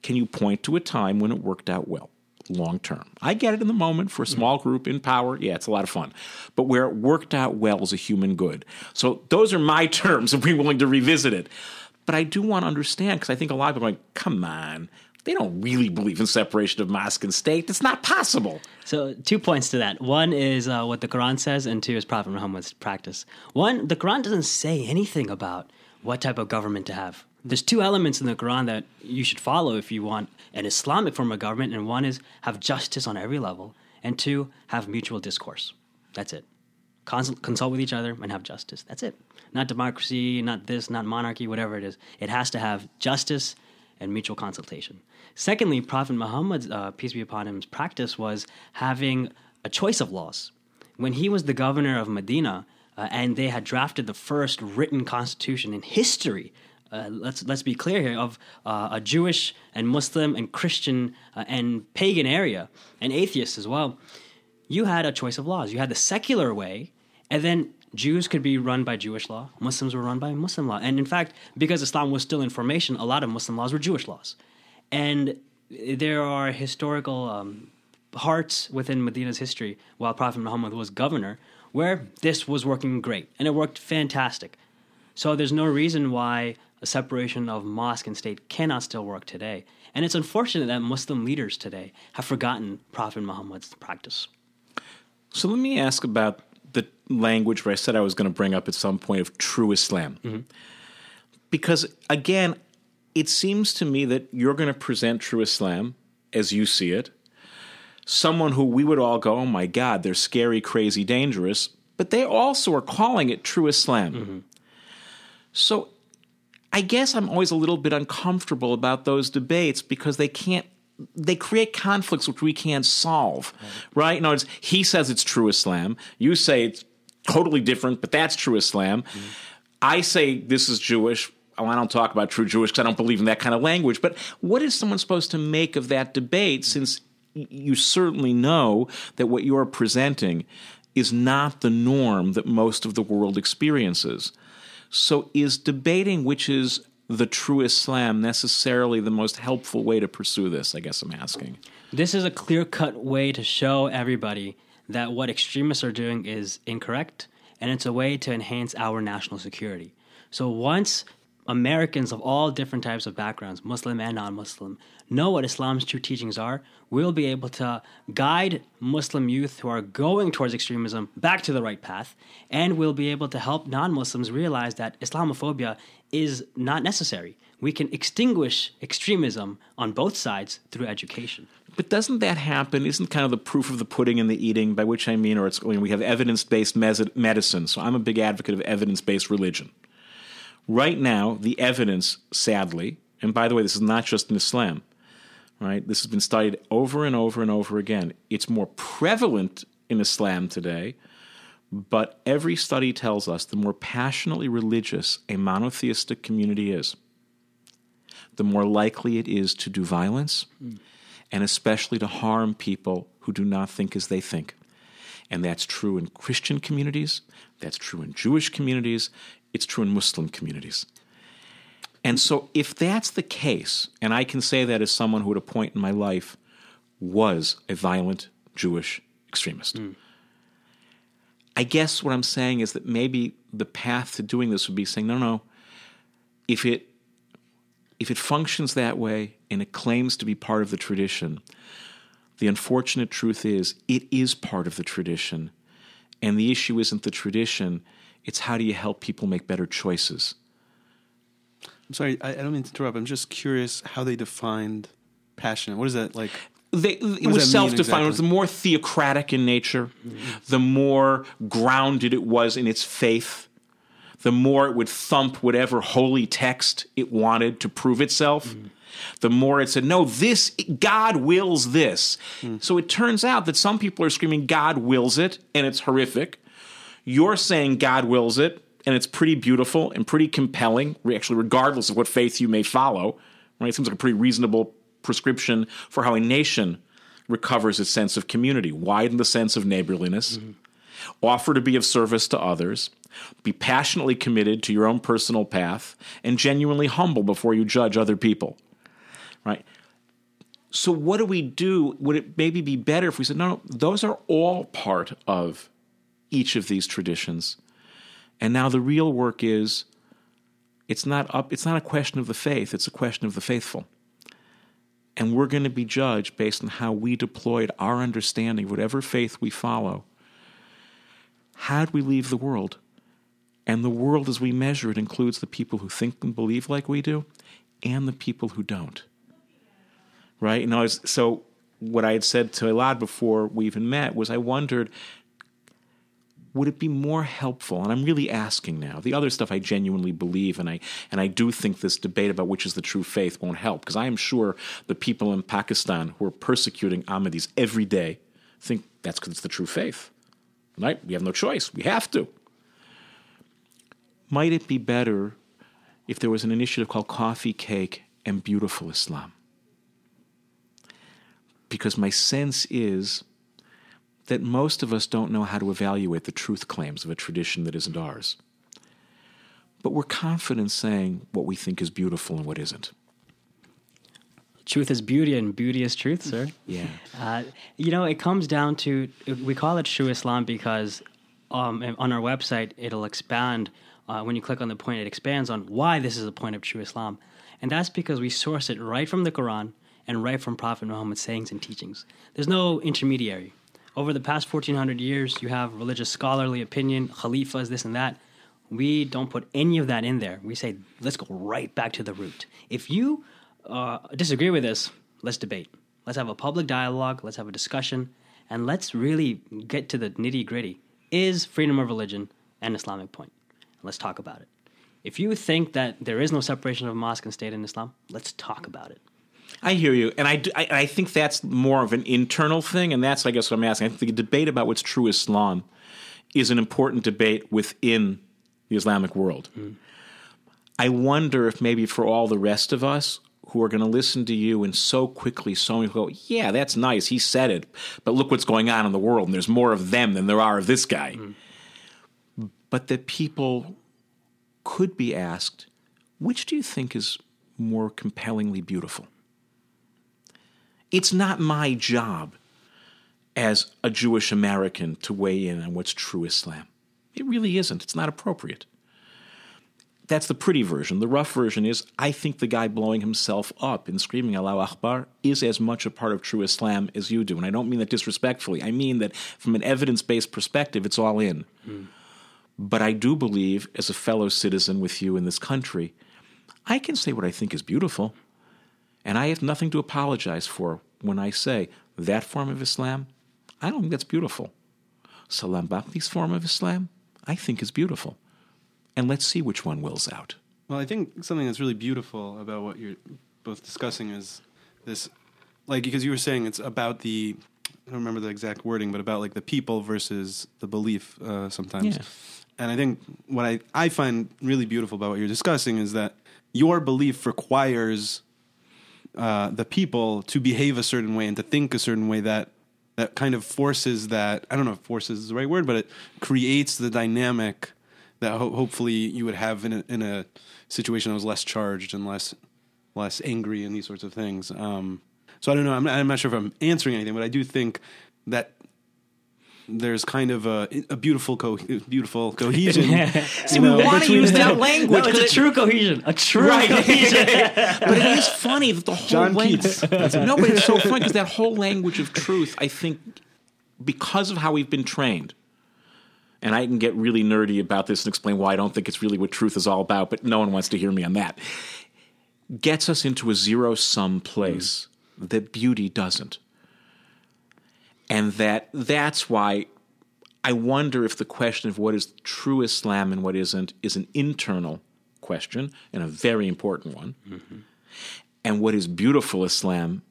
Can you point to a time when it worked out well, long term? I get it in the moment for a small group in power. Yeah, it's a lot of fun. But where it worked out well is a human good. So those are my terms if we're willing to revisit it. But I do want to understand, because I think a lot of people are like, come on, they don't really believe in separation of mosque and state. It's not possible. So two points to that. One is uh, what the Quran says, and two is Prophet Muhammad's practice. One, the Quran doesn't say anything about what type of government to have. There's two elements in the Quran that you should follow if you want an Islamic form of government, and one is have justice on every level, and two, have mutual discourse. That's it. Consult, consult with each other and have justice. That's it. Not democracy, not this, not monarchy, whatever it is. It has to have justice and mutual consultation. Secondly, Prophet Muhammad's, uh, peace be upon him, practice was having a choice of laws. When he was the governor of Medina, uh, and they had drafted the first written constitution in history, uh, let's let's be clear here, of uh, a Jewish and Muslim and Christian uh, and pagan area, and atheists as well, you had a choice of laws. You had the secular way, and then Jews could be run by Jewish law. Muslims were run by Muslim law. And in fact, because Islam was still in formation, a lot of Muslim laws were Jewish laws. And there are historical um, parts within Medina's history while Prophet Muhammad was governor where this was working great, and it worked fantastic. So there's no reason why a separation of mosque and state cannot still work today. And it's unfortunate that Muslim leaders today have forgotten Prophet Muhammad's practice. So let me ask about the language where I said I was going to bring up at some point of true Islam. Mm-hmm. Because, again, it seems to me that you're going to present true Islam as you see it, someone who we would all go, oh, my God, they're scary, crazy, dangerous, but they also are calling it true Islam. Mm-hmm. So I guess I'm always a little bit uncomfortable about those debates because they can't They create conflicts which we can't solve, right? right? In other words, he says it's true Islam. You say it's totally different, but that's true Islam. Mm-hmm. I say this is Jewish. Oh, I don't talk about true Jewish because I don't believe in that kind of language. But what is someone supposed to make of that debate since you certainly know that what you're presenting is not the norm that most of the world experiences? So is debating which is the true Islam necessarily the most helpful way to pursue this, I guess I'm asking? This is a clear-cut way to show everybody that what extremists are doing is incorrect, and it's a way to enhance our national security. So once Americans of all different types of backgrounds, Muslim and non-Muslim, know what Islam's true teachings are, we'll be able to guide Muslim youth who are going towards extremism back to the right path, and we'll be able to help non-Muslims realize that Islamophobia is not necessary. We can extinguish extremism on both sides through education. But doesn't that happen? Isn't kind of the proof of the pudding in the eating, by which I mean, or it's, I mean, we have evidence-based medicine, so I'm a big advocate of evidence-based religion. Right now, the evidence, sadly, and by the way, this is not just in Islam, right? This has been studied over and over and over again. It's more prevalent in Islam today, but every study tells us the more passionately religious a monotheistic community is, the more likely it is to do violence, mm. and especially to harm people who do not think as they think. And that's true in Christian communities, that's true in Jewish communities, it's true in Muslim communities. And so if that's the case, and I can say that as someone who at a point in my life was a violent Jewish extremist, mm. I guess what I'm saying is that maybe the path to doing this would be saying, no, no, if it if it functions that way and it claims to be part of the tradition, the unfortunate truth is it is part of the tradition, and the issue isn't the tradition, it's how do you help people make better choices. I'm sorry, I, I don't mean to interrupt. I'm just curious how they defined passionate. What is that like? They, it was self-defined. Exactly? It was the more theocratic in nature, mm-hmm. the more grounded it was in its faith, the more it would thump whatever holy text it wanted to prove itself. Mm-hmm. The more it said, no, this, God wills this. Mm. So it turns out that some people are screaming, God wills it, and it's horrific. You're saying God wills it, and it's pretty beautiful and pretty compelling, actually, regardless of what faith you may follow. Right? It seems like a pretty reasonable prescription for how a nation recovers its sense of community. Widen the sense of neighborliness, mm-hmm. offer to be of service to others, be passionately committed to your own personal path, and genuinely humble before you judge other people. Right. So what do we do? Would it maybe be better if we said, no, no, those are all part of each of these traditions. And now the real work is it's not up, it's not a question of the faith, it's a question of the faithful. And we're going to be judged based on how we deployed our understanding, whatever faith we follow. How do we leave the world? And the world as we measure it includes the people who think and believe like we do and the people who don't. Right? And I was, so what I had said to Elad before we even met was I wondered, would it be more helpful? And I'm really asking now. The other stuff I genuinely believe, and I and I do think this debate about which is the true faith won't help, because I am sure the people in Pakistan who are persecuting Ahmadis every day think that's because it's the true faith. Right? We have no choice. We have to. Might it be better if there was an initiative called Coffee, Cake, and Beautiful Islam? Because my sense is that most of us don't know how to evaluate the truth claims of a tradition that isn't ours. But we're confident saying what we think is beautiful and what isn't. Truth is beauty and beauty is truth, sir. Yeah. Uh, you know, it comes down to, we call it True Islam because um, on our website, it'll expand. Uh, when you click on the point, it expands on why this is the point of True Islam. And that's because we source it right from the Quran, and right from Prophet Muhammad's sayings and teachings. There's no intermediary. Over the past fourteen hundred years, you have religious scholarly opinion, khalifas, this and that. We don't put any of that in there. We say, let's go right back to the root. If you uh, disagree with this, let's debate. Let's have a public dialogue. Let's have a discussion. And let's really get to the nitty-gritty. Is freedom of religion an Islamic point? Let's talk about it. If you think that there is no separation of mosque and state in Islam, let's talk about it. I hear you, and I, do, I, I think that's more of an internal thing, and that's, I guess, what I'm asking. I think the debate about what's true Islam is an important debate within the Islamic world. Mm. I wonder if maybe for all the rest of us who are going to listen to you and so quickly, so many go, yeah, that's nice, he said it, but look what's going on in the world, and there's more of them than there are of this guy. Mm. But that people could be asked, which do you think is more compellingly beautiful? It's not my job as a Jewish American to weigh in on what's true Islam. It really isn't. It's not appropriate. That's the pretty version. The rough version is, I think the guy blowing himself up and screaming Allahu Akbar is as much a part of true Islam as you do. And I don't mean that disrespectfully. I mean that from an evidence-based perspective, it's all in. Mm. But I do believe, as a fellow citizen with you in this country, I can say what I think is beautiful. And I have nothing to apologize for when I say that form of Islam, I don't think that's beautiful. Salaam Bhatti's form of Islam, I think is beautiful. And let's see which one wills out. Well, I think something that's really beautiful about what you're both discussing is this, like, because you were saying it's about the, I don't remember the exact wording, but about like the people versus the belief uh, sometimes. Yeah. And I think what I, I find really beautiful about what you're discussing is that your belief requires uh, the people to behave a certain way and to think a certain way that that kind of forces that, I don't know if forces is the right word, but it creates the dynamic that ho- hopefully you would have in a, in a situation that was less charged and less less angry and these sorts of things. Um, so I don't know. I'm not, I'm not sure if I'm answering anything, but I do think that there's kind of a, a beautiful co- beautiful cohesion. See, we know, want to use that language. No, it's a true cohesion. A true right. cohesion. But it is funny that the whole John language. No, but it's so funny because that whole language of truth, I think, because of how we've been trained, and I can get really nerdy about this and explain why I don't think it's really what truth is all about, but no one wants to hear me on that, gets us into a zero-sum place mm. that beauty doesn't. And that that's why I wonder if the question of what is true Islam and what isn't is an internal question and a very important one. Mm-hmm. And what is beautiful Islam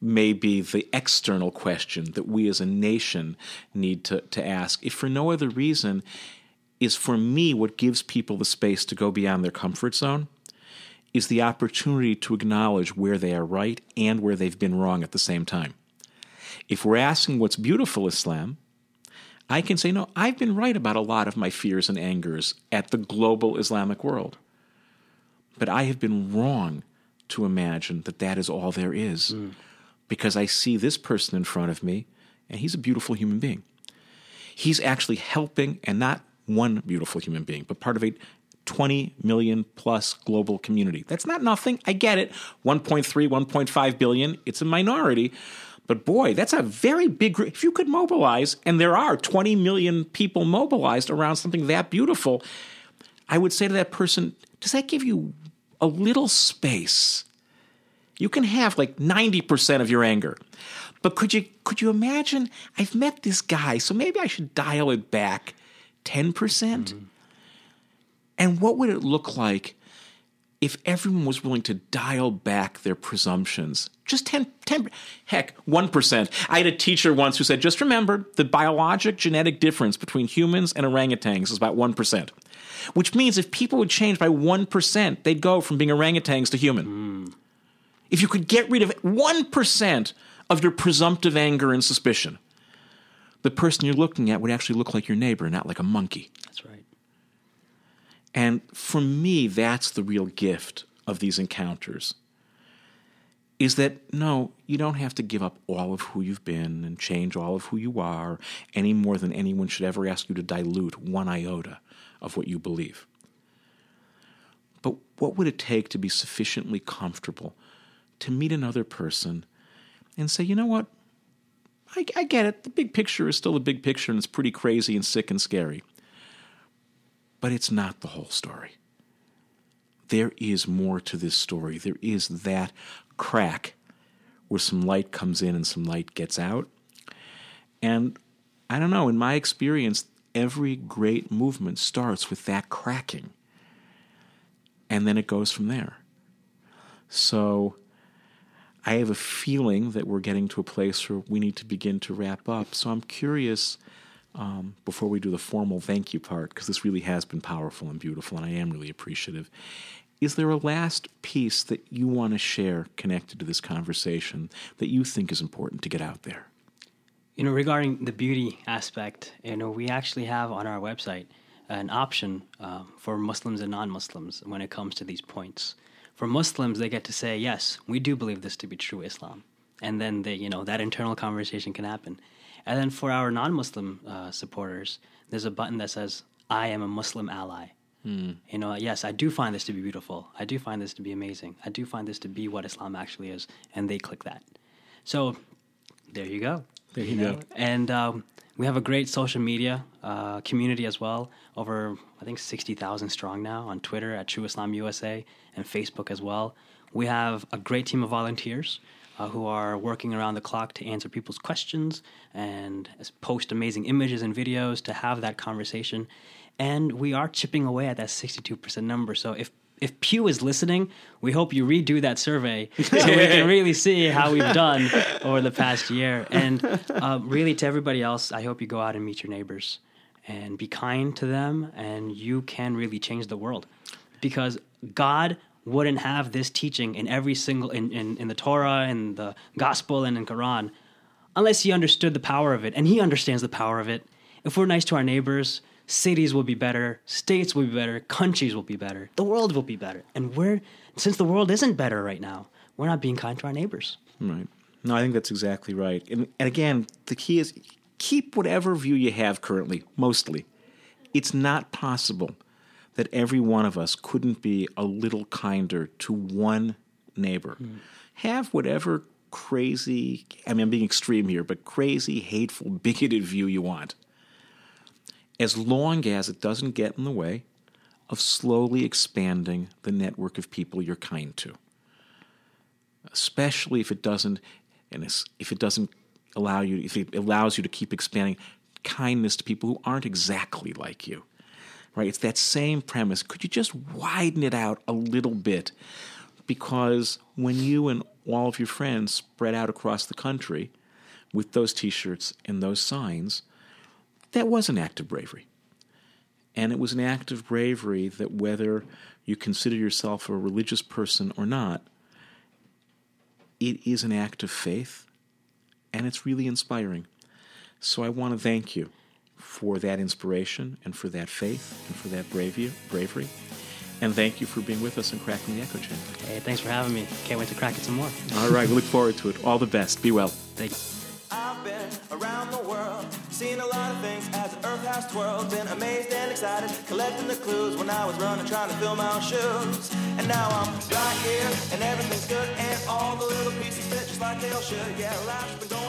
may be the external question that we as a nation need to, to ask, if for no other reason, is for me what gives people the space to go beyond their comfort zone is the opportunity to acknowledge where they are right and where they've been wrong at the same time. If we're asking what's beautiful Islam, I can say, no, I've been right about a lot of my fears and angers at the global Islamic world. But I have been wrong to imagine that that is all there is. Mm. Because I see this person in front of me, and he's a beautiful human being. He's actually helping, and not one beautiful human being, but part of a twenty million plus global community. That's not nothing. I get it. one point three, one point five billion. It's a minority. But boy, that's a very big group. If you could mobilize, and there are twenty million people mobilized around something that beautiful, I would say to that person, does that give you a little space? You can have like ninety percent of your anger. But could you could you imagine, I've met this guy, so maybe I should dial it back ten percent? Mm-hmm. And what would it look like if everyone was willing to dial back their presumptions? Just ten, ten, heck, one percent. I had a teacher once who said, just remember, the biologic genetic difference between humans and orangutans is about one percent. Which means if people would change by one percent, they'd go from being orangutans to human. Mm. If you could get rid of one percent of your presumptive anger and suspicion, the person you're looking at would actually look like your neighbor, not like a monkey. That's right. And for me, that's the real gift of these encounters, is that, no, you don't have to give up all of who you've been and change all of who you are any more than anyone should ever ask you to dilute one iota of what you believe. But what would it take to be sufficiently comfortable to meet another person and say, you know what, I, I get it. The big picture is still the big picture, and it's pretty crazy and sick and scary. But it's not the whole story. There is more to this story. There is that crack where some light comes in and some light gets out. And I don't know, in my experience, every great movement starts with that cracking. And then it goes from there. So I have a feeling that we're getting to a place where we need to begin to wrap up. So I'm curious, um, before we do the formal thank you part, because this really has been powerful and beautiful, and I am really appreciative, is there a last piece that you want to share connected to this conversation that you think is important to get out there? You know, regarding the beauty aspect, you know, we actually have on our website an option uh, for Muslims and non-Muslims when it comes to these points. For Muslims, they get to say, yes, we do believe this to be true Islam. And then, they, you know, that internal conversation can happen. And then for our non-Muslim uh, supporters, there's a button that says, I am a Muslim ally. Mm. You know, yes, I do find this to be beautiful. I do find this to be amazing. I do find this to be what Islam actually is. And they click that. So there you go. There you, you know? go. And um, we have a great social media uh, community as well. Over, I think, sixty thousand strong now on Twitter at True Islam U S A and Facebook as well. We have a great team of volunteers uh, who are working around the clock to answer people's questions and post amazing images and videos to have that conversation. And we are chipping away at that sixty-two percent number. So if if Pew is listening, we hope you redo that survey so we can really see how we've done over the past year. And uh, really, to everybody else, I hope you go out and meet your neighbors and be kind to them, and you can really change the world. Because God wouldn't have this teaching in every single in, in, in the Torah and the Gospel and in Quran unless he understood the power of it. And he understands the power of it. If we're nice to our neighbors, cities will be better, states will be better, countries will be better, the world will be better. And we're, since the world isn't better right now, we're not being kind to our neighbors. Right. No, I think that's exactly right. And, and again, the key is keep whatever view you have currently, mostly. It's not possible that every one of us couldn't be a little kinder to one neighbor. Mm. Have whatever crazy, I mean, I'm being extreme here, but crazy, hateful, bigoted view you want, as long as it doesn't get in the way of slowly expanding the network of people you're kind to, especially if it doesn't, and if it doesn't allow you, if it allows you to keep expanding kindness to people who aren't exactly like you, right? It's that same premise. Could you just widen it out a little bit? Because when you and all of your friends spread out across the country with those T-shirts and those signs, that was an act of bravery. And it was an act of bravery that whether you consider yourself a religious person or not, it is an act of faith, and it's really inspiring. So I want to thank you for that inspiration and for that faith and for that bravery. And thank you for being with us on Cracking the Echo Chamber. Hey, thanks for having me. Can't wait to crack it some more. All right, we look forward to it. All the best. Be well. Thank you. I've been around the world, seen a lot of things as the earth has twirled, been amazed and excited, collecting the clues when I was running, trying to fill my own shoes. And now I'm right here, and everything's good, and all the little pieces fit just like they all should. Yeah, life's been going